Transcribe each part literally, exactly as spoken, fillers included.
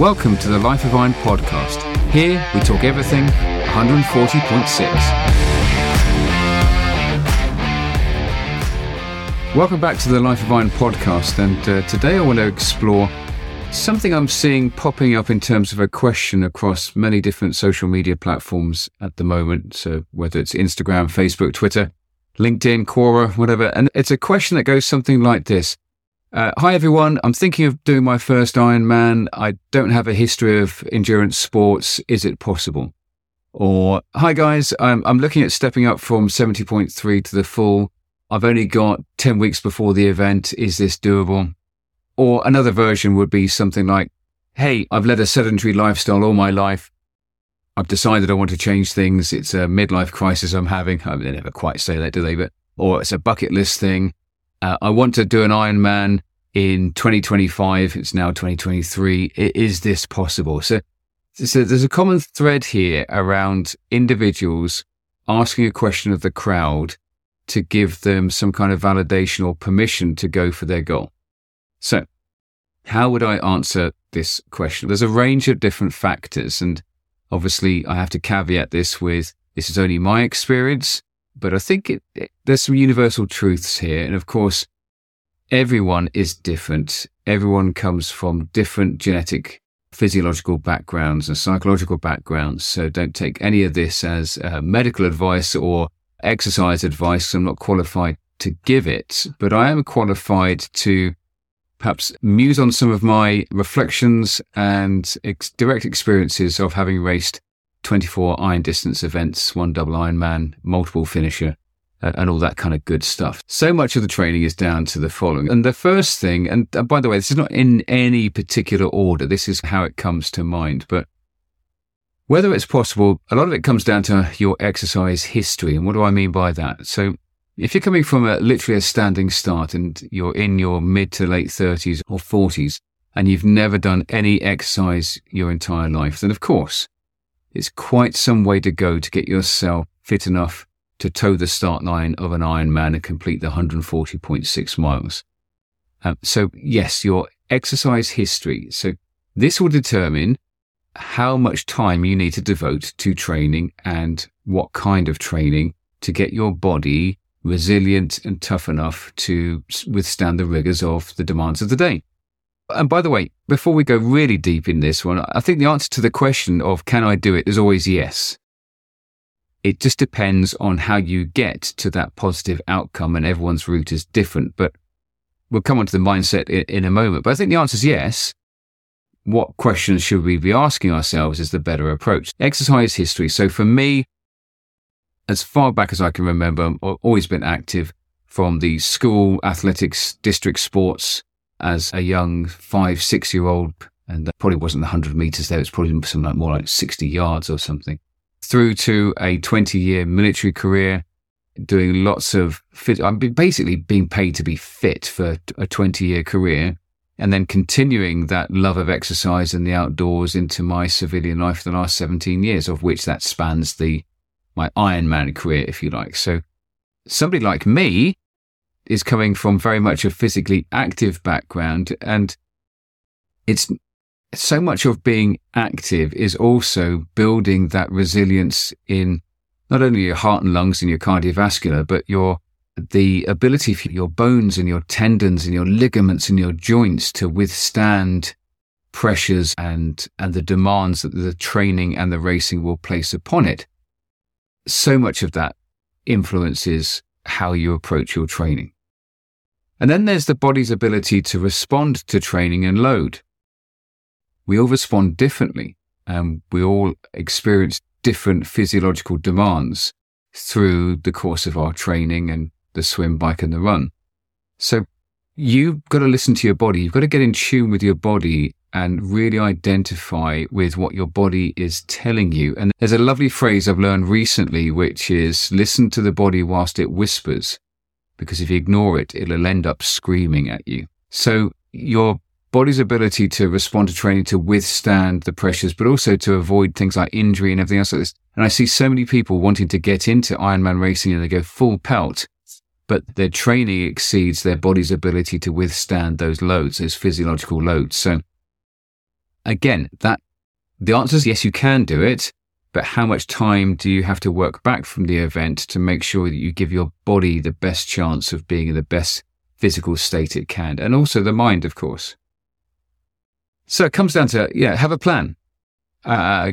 Welcome to the Life of Iron podcast. Here we talk everything one forty point six. Welcome back to the Life of Iron podcast, and uh, today I want to explore something I'm seeing popping up in terms of a question across many different social media platforms at the moment. So whether it's Instagram, Facebook, Twitter, LinkedIn, Quora, whatever. And it's a question that goes something like this. Uh, Hi, everyone. I'm thinking of doing my first Ironman. I don't have a history of endurance sports. Is it possible? Or, hi, guys. I'm, I'm looking at stepping up from seventy point three to the full. I've only got ten weeks before the event. Is this doable? Or another version would be something like, hey, I've led a sedentary lifestyle all my life. I've decided I want to change things. It's a midlife crisis I'm having. I mean, they never quite say that, do they? But or it's a bucket list thing. Uh, I want to do an Ironman in twenty twenty-five. It's now twenty twenty-three. Is this possible? So, so there's a common thread here around individuals asking a question of the crowd to give them some kind of validation or permission to go for their goal. So how would I answer this question? There's a range of different factors, and obviously I have to caveat this with this is only my experience, but I think it, it, there's some universal truths here. And of course, everyone is different. Everyone comes from different genetic, physiological backgrounds and psychological backgrounds. So don't take any of this as uh, medical advice or exercise advice. I'm not qualified to give it, but I am qualified to perhaps muse on some of my reflections and ex- direct experiences of having raced twenty-four iron distance events, one double Ironman, multiple finisher, uh, and all that kind of good stuff. So much of the training is down to the following. And the first thing, and, and by the way, this is not in any particular order. This is how it comes to mind. But whether it's possible, a lot of it comes down to your exercise history. And what do I mean by that? So if you're coming from a, literally a standing start and you're in your mid to late thirties or forties and you've never done any exercise your entire life, then of course it's quite some way to go to get yourself fit enough to toe the start line of an Ironman and complete the one forty point six miles. Um, so yes, your exercise history. So this will determine how much time you need to devote to training and what kind of training to get your body resilient and tough enough to withstand the rigors of the demands of the day. And by the way, before we go really deep in this one, I think the answer to the question of can I do it is always yes. It just depends on how you get to that positive outcome, and everyone's route is different. But we'll come on to the mindset in, in a moment. But I think the answer is yes. What questions should we be asking ourselves is the better approach. Exercise history. So for me, as far back as I can remember, I've always been active from the school athletics, district sports as a young five, six-year-old. And that probably wasn't one hundred meters there. It's probably something like more like sixty yards or something. Through to a twenty-year military career, doing lots of fit. I'm basically being paid to be fit for a twenty-year career. And then continuing that love of exercise and the outdoors into my civilian life for the last seventeen years, of which that spans the my Ironman career, if you like. So somebody like me is coming from very much a physically active background, and it's so much of being active is also building that resilience in not only your heart and lungs and your cardiovascular, but your the ability for your bones and your tendons and your ligaments and your joints to withstand pressures and and the demands that the training and the racing will place upon it. So much of that influences how you approach your training. And then there's the body's ability to respond to training and load. We all respond differently, and we all experience different physiological demands through the course of our training and the swim, bike, and the run. So you've got to listen to your body. You've got to get in tune with your body and really identify with what your body is telling you. And there's a lovely phrase I've learned recently, which is listen to the body whilst it whispers, because if you ignore it, it'll end up screaming at you. So your body's ability to respond to training, to withstand the pressures, but also to avoid things like injury and everything else like this. And I see so many people wanting to get into Ironman racing and they go full pelt, but their training exceeds their body's ability to withstand those loads, those physiological loads. So again, that the answer is yes, you can do it, but how much time do you have to work back from the event to make sure that you give your body the best chance of being in the best physical state it can, and also the mind, of course. So it comes down to, yeah, have a plan. Uh,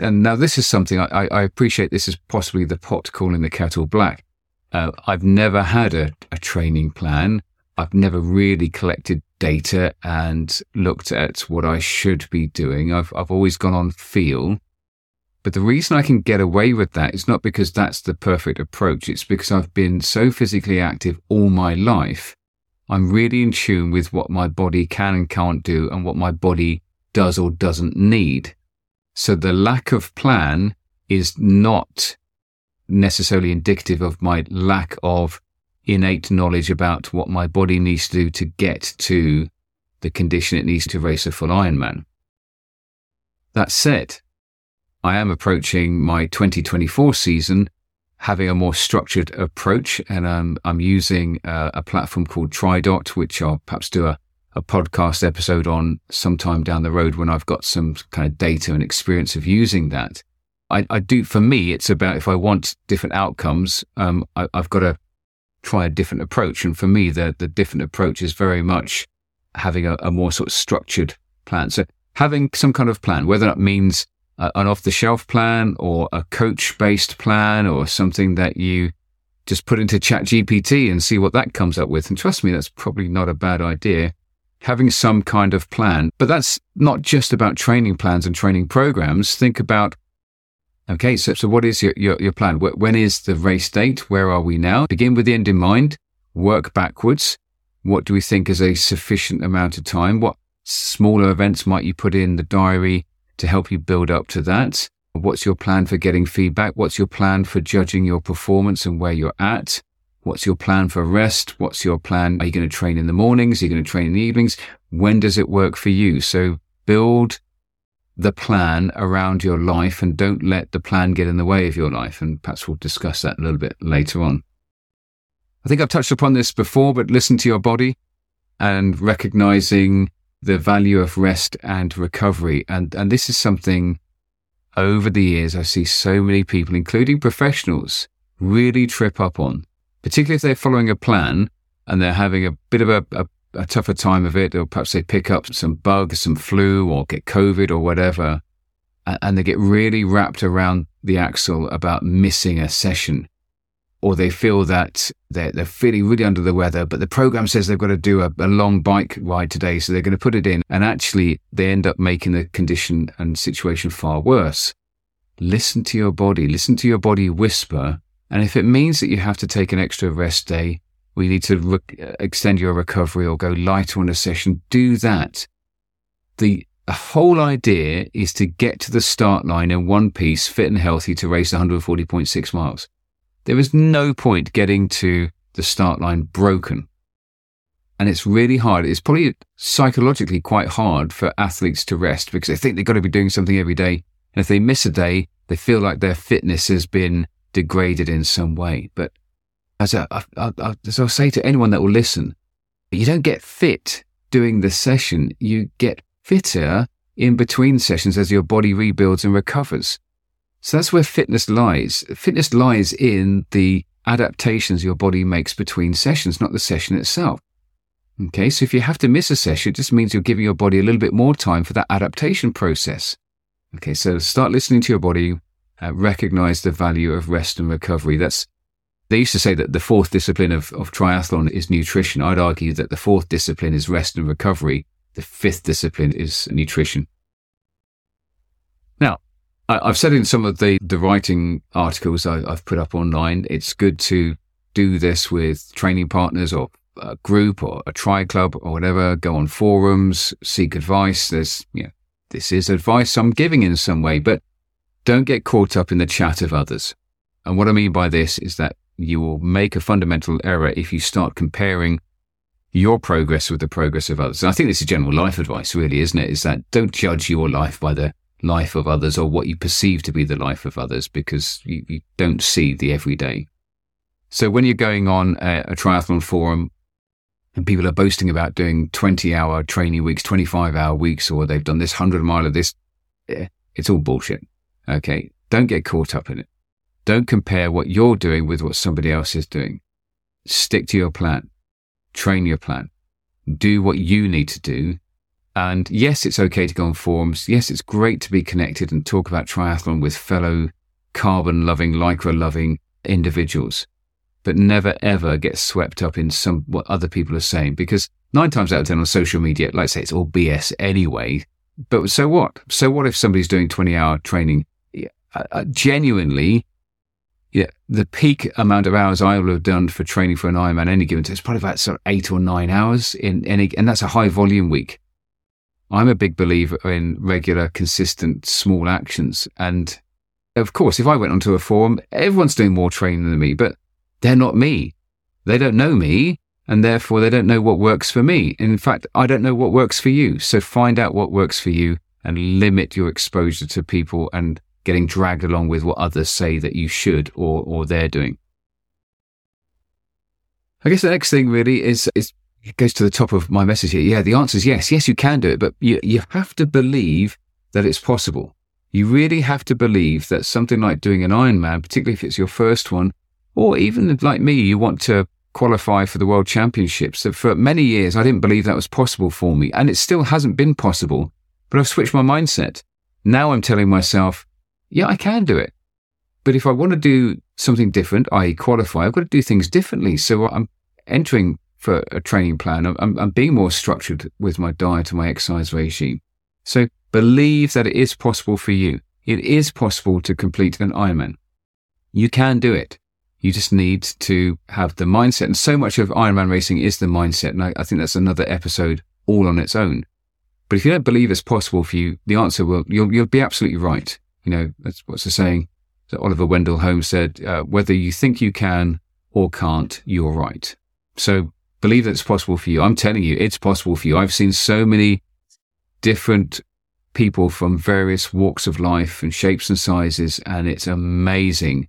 and now this is something I, I appreciate. This is possibly the pot calling the kettle black. Uh, I've never had a, a training plan. I've never really collected data and looked at what I should be doing. I've I've always gone on feel. But the reason I can get away with that is not because that's the perfect approach. It's because I've been so physically active all my life. I'm really in tune with what my body can and can't do and what my body does or doesn't need. So the lack of plan is not necessarily indicative of my lack of innate knowledge about what my body needs to do to get to the condition it needs to race a full Ironman. That said, I am approaching my twenty twenty-four season having a more structured approach, and um, I'm using uh, a platform called TriDot, which I'll perhaps do a, a podcast episode on sometime down the road when I've got some kind of data and experience of using that. I, I do, for me, it's about if I want different outcomes, um, I, I've got to try a different approach. And for me, the, the different approach is very much having a, a more sort of structured plan. So having some kind of plan, whether that means Uh, an off-the-shelf plan or a coach-based plan or something that you just put into ChatGPT and see what that comes up with. And trust me, that's probably not a bad idea, having some kind of plan. But that's not just about training plans and training programs. Think about, okay, so, so what is your, your, your plan? When is the race date? Where are we now? Begin with the end in mind, work backwards. What do we think is a sufficient amount of time? What smaller events might you put in the diary to help you build up to that? What's your plan for getting feedback? What's your plan for judging your performance and where you're at? What's your plan for rest? What's your plan? Are you going to train in the mornings? Are you going to train in the evenings? When does it work for you? So build the plan around your life and don't let the plan get in the way of your life. And perhaps we'll discuss that a little bit later on. I think I've touched upon this before, but listen to your body and recognizing the value of rest and recovery. And and this is something over the years I see so many people, including professionals, really trip up on, particularly if they're following a plan and they're having a bit of a, a, a tougher time of it, or perhaps they pick up some bug, some flu, or get COVID or whatever, and, and they get really wrapped around the axle about missing a session. Or they feel that they're, they're feeling really under the weather, but the program says they've got to do a, a long bike ride today, so they're going to put it in. And actually, they end up making the condition and situation far worse. Listen to your body. Listen to your body whisper. And if it means that you have to take an extra rest day, or you need to re- extend your recovery or go lighter on a session, do that. The, the whole idea is to get to the start line in one piece, fit and healthy, to race one forty point six miles. There is no point getting to the start line broken. And it's really hard. It's probably psychologically quite hard for athletes to rest because they think they've got to be doing something every day. And if they miss a day, they feel like their fitness has been degraded in some way. But as, I, I, I, as I'll say to anyone that will listen, you don't get fit doing the session. You get fitter in between sessions as your body rebuilds and recovers. So that's where fitness lies. Fitness lies in the adaptations your body makes between sessions, not the session itself. Okay, so if you have to miss a session, it just means you're giving your body a little bit more time for that adaptation process. Okay, so start listening to your body, uh, recognize the value of rest and recovery. That's they used to say that the fourth discipline of, of triathlon is nutrition. I'd argue that the fourth discipline is rest and recovery. The fifth discipline is nutrition. Now, I've said in some of the, the writing articles I, I've put up online, it's good to do this with training partners or a group or a tri club or whatever. Go on forums, seek advice. There's, you know, this is advice I'm giving in some way, but don't get caught up in the chat of others. And what I mean by this is that you will make a fundamental error if you start comparing your progress with the progress of others. And I think this is general life advice, really, isn't it? Is that don't judge your life by the life of others or what you perceive to be the life of others, because you, you don't see the everyday. So when you're going on a, a triathlon forum, and people are boasting about doing twenty-hour training weeks, twenty-five-hour weeks, or they've done this hundred-mile of this. It's all bullshit, okay? Don't get caught up in it. Don't compare what you're doing with what somebody else is doing. Stick to your plan. Train your plan. Do what you need to do. And yes, it's okay to go on forums. Yes, it's great to be connected and talk about triathlon with fellow carbon-loving, lycra-loving individuals. But never, ever get swept up in some what other people are saying, because nine times out of ten on social media, like I say, it's all B S anyway. But so what? So what if somebody's doing twenty-hour training? Uh, uh, genuinely, yeah, the peak amount of hours I will have done for training for an Ironman any given time is probably about sort of eight or nine hours in any, and that's a high volume week. I'm a big believer in regular, consistent, small actions. And of course, if I went onto a forum, everyone's doing more training than me, but they're not me. They don't know me, and therefore they don't know what works for me. In fact, I don't know what works for you. So find out what works for you and limit your exposure to people and getting dragged along with what others say that you should or or they're doing. I guess the next thing really is, is it goes to the top of my message here. Yeah, the answer is yes. Yes, you can do it, but you, you have to believe that it's possible. You really have to believe that something like doing an Ironman, particularly if it's your first one, or even like me, you want to qualify for the World Championships. So for many years, I didn't believe that was possible for me, and it still hasn't been possible, but I've switched my mindset. Now I'm telling myself, yeah, I can do it. But if I want to do something different, that is qualify, I've got to do things differently. So I'm entering for a training plan. I'm, I'm being more structured with my diet and my exercise regime. So believe that it is possible for you. It is possible to complete an Ironman. You can do it. You just need to have the mindset. And so much of Ironman racing is the mindset. And I, I think that's another episode all on its own. But if you don't believe it's possible for you, the answer will, you'll, you'll be absolutely right. You know, that's what's the saying that Oliver Wendell Holmes said, uh, whether you think you can or can't, you're right. So believe that it's possible for you. I'm telling you, it's possible for you. I've seen so many different people from various walks of life and shapes and sizes, and it's amazing.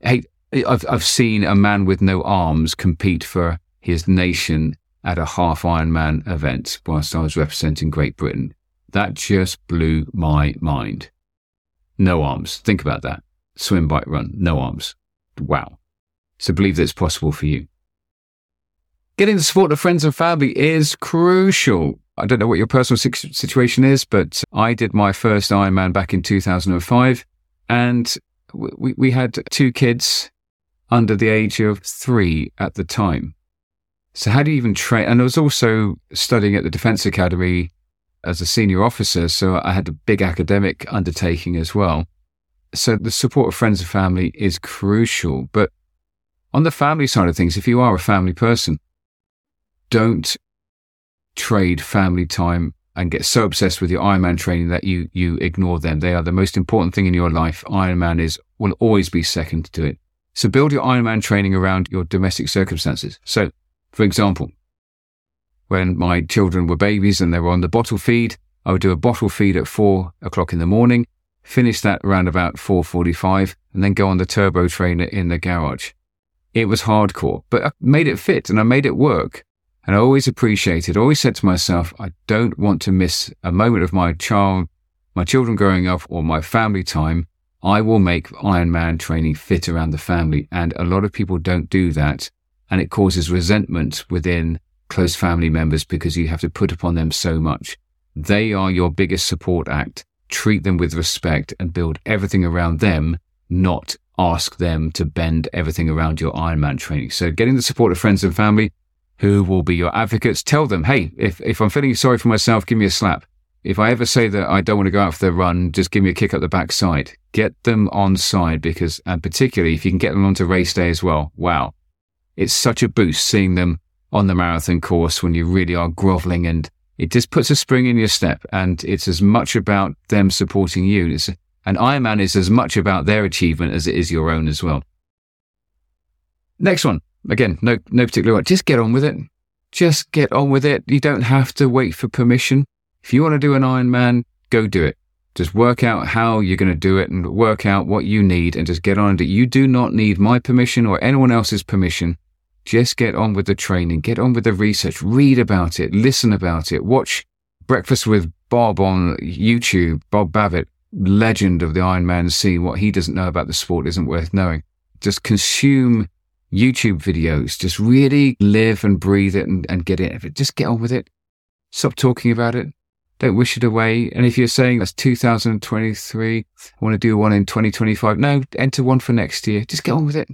Hey, I've, I've seen a man with no arms compete for his nation at a half Ironman event whilst I was representing Great Britain. That just blew my mind. No arms. Think about that. Swim, bike, run, no arms. Wow. So believe that it's possible for you. Getting the support of friends and family is crucial. I don't know what your personal situation is, but I did my first Ironman back in two thousand five, and we, we had two kids under the age of three at the time. So how do you even train? And I was also studying at the Defense Academy as a senior officer, so I had a big academic undertaking as well. So the support of friends and family is crucial. But on the family side of things, if you are a family person, don't trade family time and get so obsessed with your Ironman training that you you ignore them. They are the most important thing in your life. Ironman is will always be second to it. So build your Ironman training around your domestic circumstances. So, for example, when my children were babies and they were on the bottle feed, I would do a bottle feed at four o'clock in the morning, finish that around about four forty-five, and then go on the turbo trainer in the garage. It was hardcore, but I made it fit and I made it work. And I always appreciated, always said to myself, I don't want to miss a moment of my child, my children growing up, or my family time. I will make Ironman training fit around the family. And a lot of people don't do that. And it causes resentment within close family members because you have to put upon them so much. They are your biggest support act. Treat them with respect and build everything around them, not ask them to bend everything around your Ironman training. So getting the support of friends and family who will be your advocates. Tell them, hey, if, if I'm feeling sorry for myself, give me a slap. If I ever say that I don't want to go out for the run, just give me a kick up the backside. Get them on side because, and particularly if you can get them onto race day as well, wow. It's such a boost seeing them on the marathon course when you really are groveling, and it just puts a spring in your step, and it's as much about them supporting you. It's, and Ironman is as much about their achievement as it is your own as well. Next one. Again, no no particular one. Just get on with it. Just get on with it. You don't have to wait for permission. If you want to do an Ironman, go do it. Just work out how you're going to do it and work out what you need and just get on and do it. You do not need my permission or anyone else's permission. Just get on with the training, get on with the research, read about it, listen about it, watch Breakfast with Bob on YouTube, Bob Babbitt, legend of the Ironman scene. What he doesn't know about the sport isn't worth knowing. Just consume YouTube videos. Just really live and breathe it and, and get it. Just get on with it. Stop talking about it. Don't wish it away. And if you're saying that's two thousand twenty-three, I want to do one in twenty twenty-five. No, enter one for next year. Just get on with it.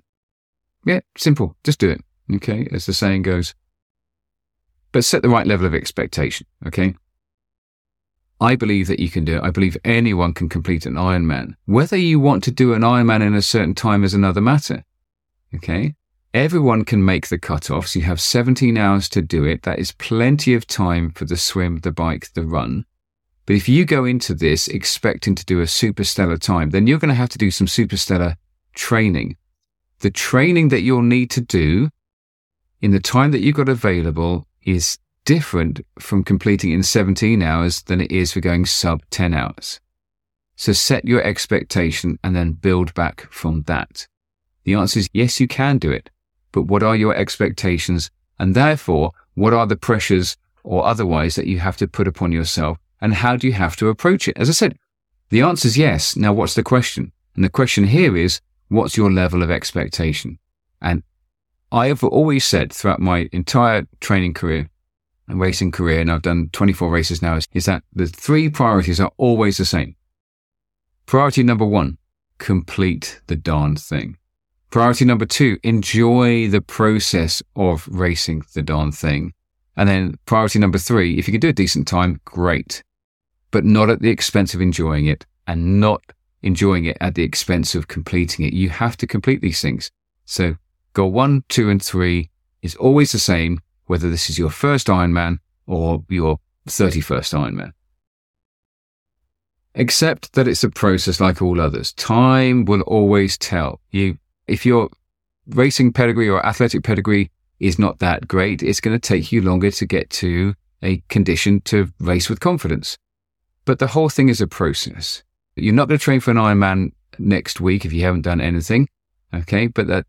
Yeah, simple. Just do it. Okay, as the saying goes. But set the right level of expectation. Okay. I believe that you can do it. I believe anyone can complete an Ironman. Whether you want to do an Ironman in a certain time is another matter. Okay. Everyone can make the cutoffs. You have seventeen hours to do it. That is plenty of time for the swim, the bike, the run. But if you go into this expecting to do a superstellar time, then you're going to have to do some superstellar training. The training that you'll need to do in the time that you've got available is different from completing in seventeen hours than it is for going sub ten hours. So set your expectation and then build back from that. The answer is yes, you can do it. But what are your expectations? And therefore, what are the pressures or otherwise that you have to put upon yourself? And how do you have to approach it? As I said, the answer is yes. Now, what's the question? And the question here is, what's your level of expectation? And I have always said throughout my entire training career and racing career, and I've done twenty-four races now, is, is that the three priorities are always the same. Priority number one, complete the darn thing. Priority number two, enjoy the process of racing the darn thing. And then priority number three, if you can do a decent time, great, but not at the expense of enjoying it and not enjoying it at the expense of completing it. You have to complete these things. So goal one, two, and three is always the same, whether this is your first Ironman or your thirty-first Ironman. Except that it's a process like all others. Time will always tell you. If your racing pedigree or athletic pedigree is not that great, it's going to take you longer to get to a condition to race with confidence. But the whole thing is a process. You're not going to train for an Ironman next week if you haven't done anything. Okay. But that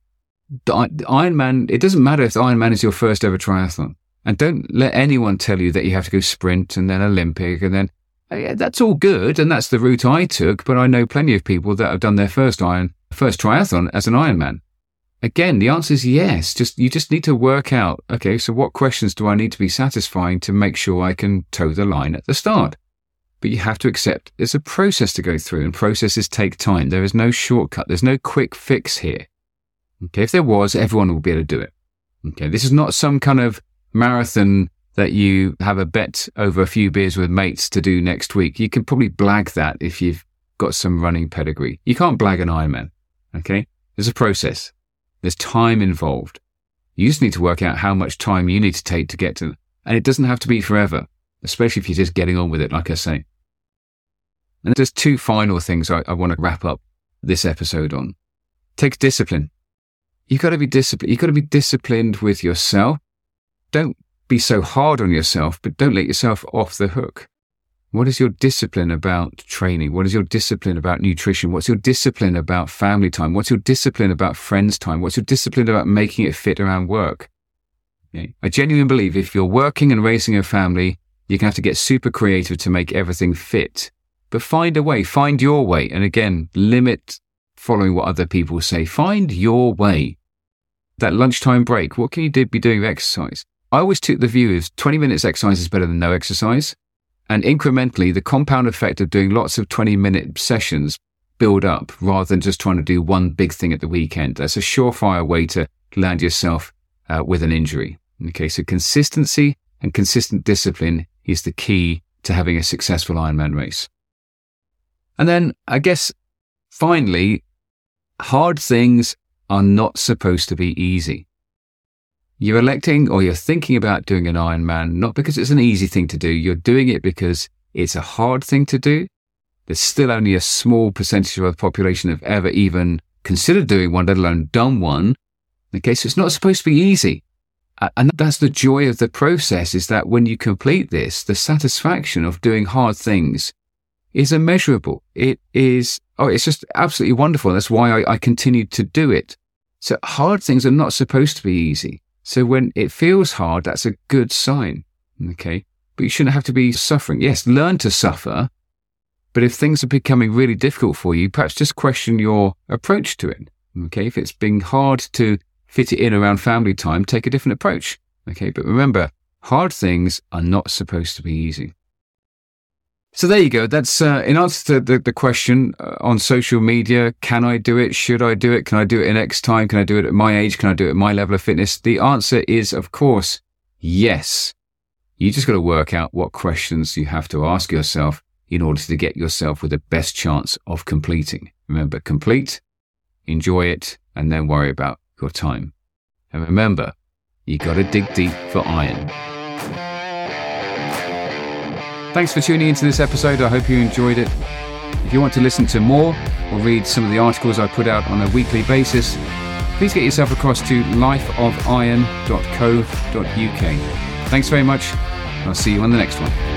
Ironman, it doesn't matter if the Ironman is your first ever triathlon. And don't let anyone tell you that you have to go sprint and then Olympic and then yeah, that's all good. And that's the route I took. But I know plenty of people that have done their first Iron First triathlon as an Ironman. Again, the answer is yes. Just you just need to work out, okay, so what questions do I need to be satisfying to make sure I can toe the line at the start? But you have to accept it's a process to go through, and processes take time. There is no shortcut. There's no quick fix here. Okay, if there was, everyone would be able to do it. Okay, this is not some kind of marathon that you have a bet over a few beers with mates to do next week. You can probably blag that if you've got some running pedigree. You can't blag an Ironman. Okay. There's a process. There's time involved. You just need to work out how much time you need to take to get to them. And it doesn't have to be forever, especially if you're just getting on with it, like I say. And there's two final things I, I want to wrap up this episode on. Take discipline. You've got to be disciplined. You've got to be disciplined with yourself. Don't be so hard on yourself, but don't let yourself off the hook. What is your discipline about training? What is your discipline about nutrition? What's your discipline about family time? What's your discipline about friends time? What's your discipline about making it fit around work? Okay. I genuinely believe if you're working and raising a family, you're going to have to get super creative to make everything fit. But find a way, find your way. And again, limit following what other people say. Find your way. That lunchtime break, what can you do, be doing with exercise? I always took the view is twenty minutes exercise is better than no exercise. And incrementally, the compound effect of doing lots of twenty-minute sessions build up rather than just trying to do one big thing at the weekend. That's a surefire way to land yourself uh, with an injury. Okay, so consistency and consistent discipline is the key to having a successful Ironman race. And then, I guess, finally, hard things are not supposed to be easy. You're electing or you're thinking about doing an Ironman, not because it's an easy thing to do. You're doing it because it's a hard thing to do. There's still only a small percentage of the population have ever even considered doing one, let alone done one. Okay, so it's not supposed to be easy. And that's the joy of the process, is that when you complete this, the satisfaction of doing hard things is immeasurable. It is, oh, it's just absolutely wonderful. That's why I, I continued to do it. So hard things are not supposed to be easy. So when it feels hard, that's a good sign, okay? But you shouldn't have to be suffering. Yes, learn to suffer, but if things are becoming really difficult for you, perhaps just question your approach to it, okay? If it's being hard to fit it in around family time, take a different approach, okay? But remember, hard things are not supposed to be easy. So there you go. That's uh, in answer to the, the question uh, on social media, can I do it? Should I do it? Can I do it in X time? Can I do it at my age? Can I do it at my level of fitness? The answer is, of course, yes. You just got to work out what questions you have to ask yourself in order to get yourself with the best chance of completing. Remember, complete, enjoy it, and then worry about your time. And remember, you got to dig deep for iron. Thanks for tuning into this episode. I hope you enjoyed it. If you want to listen to more or read some of the articles I put out on a weekly basis, please get yourself across to life of iron dot co dot u k. Thanks very much, and I'll see you on the next one.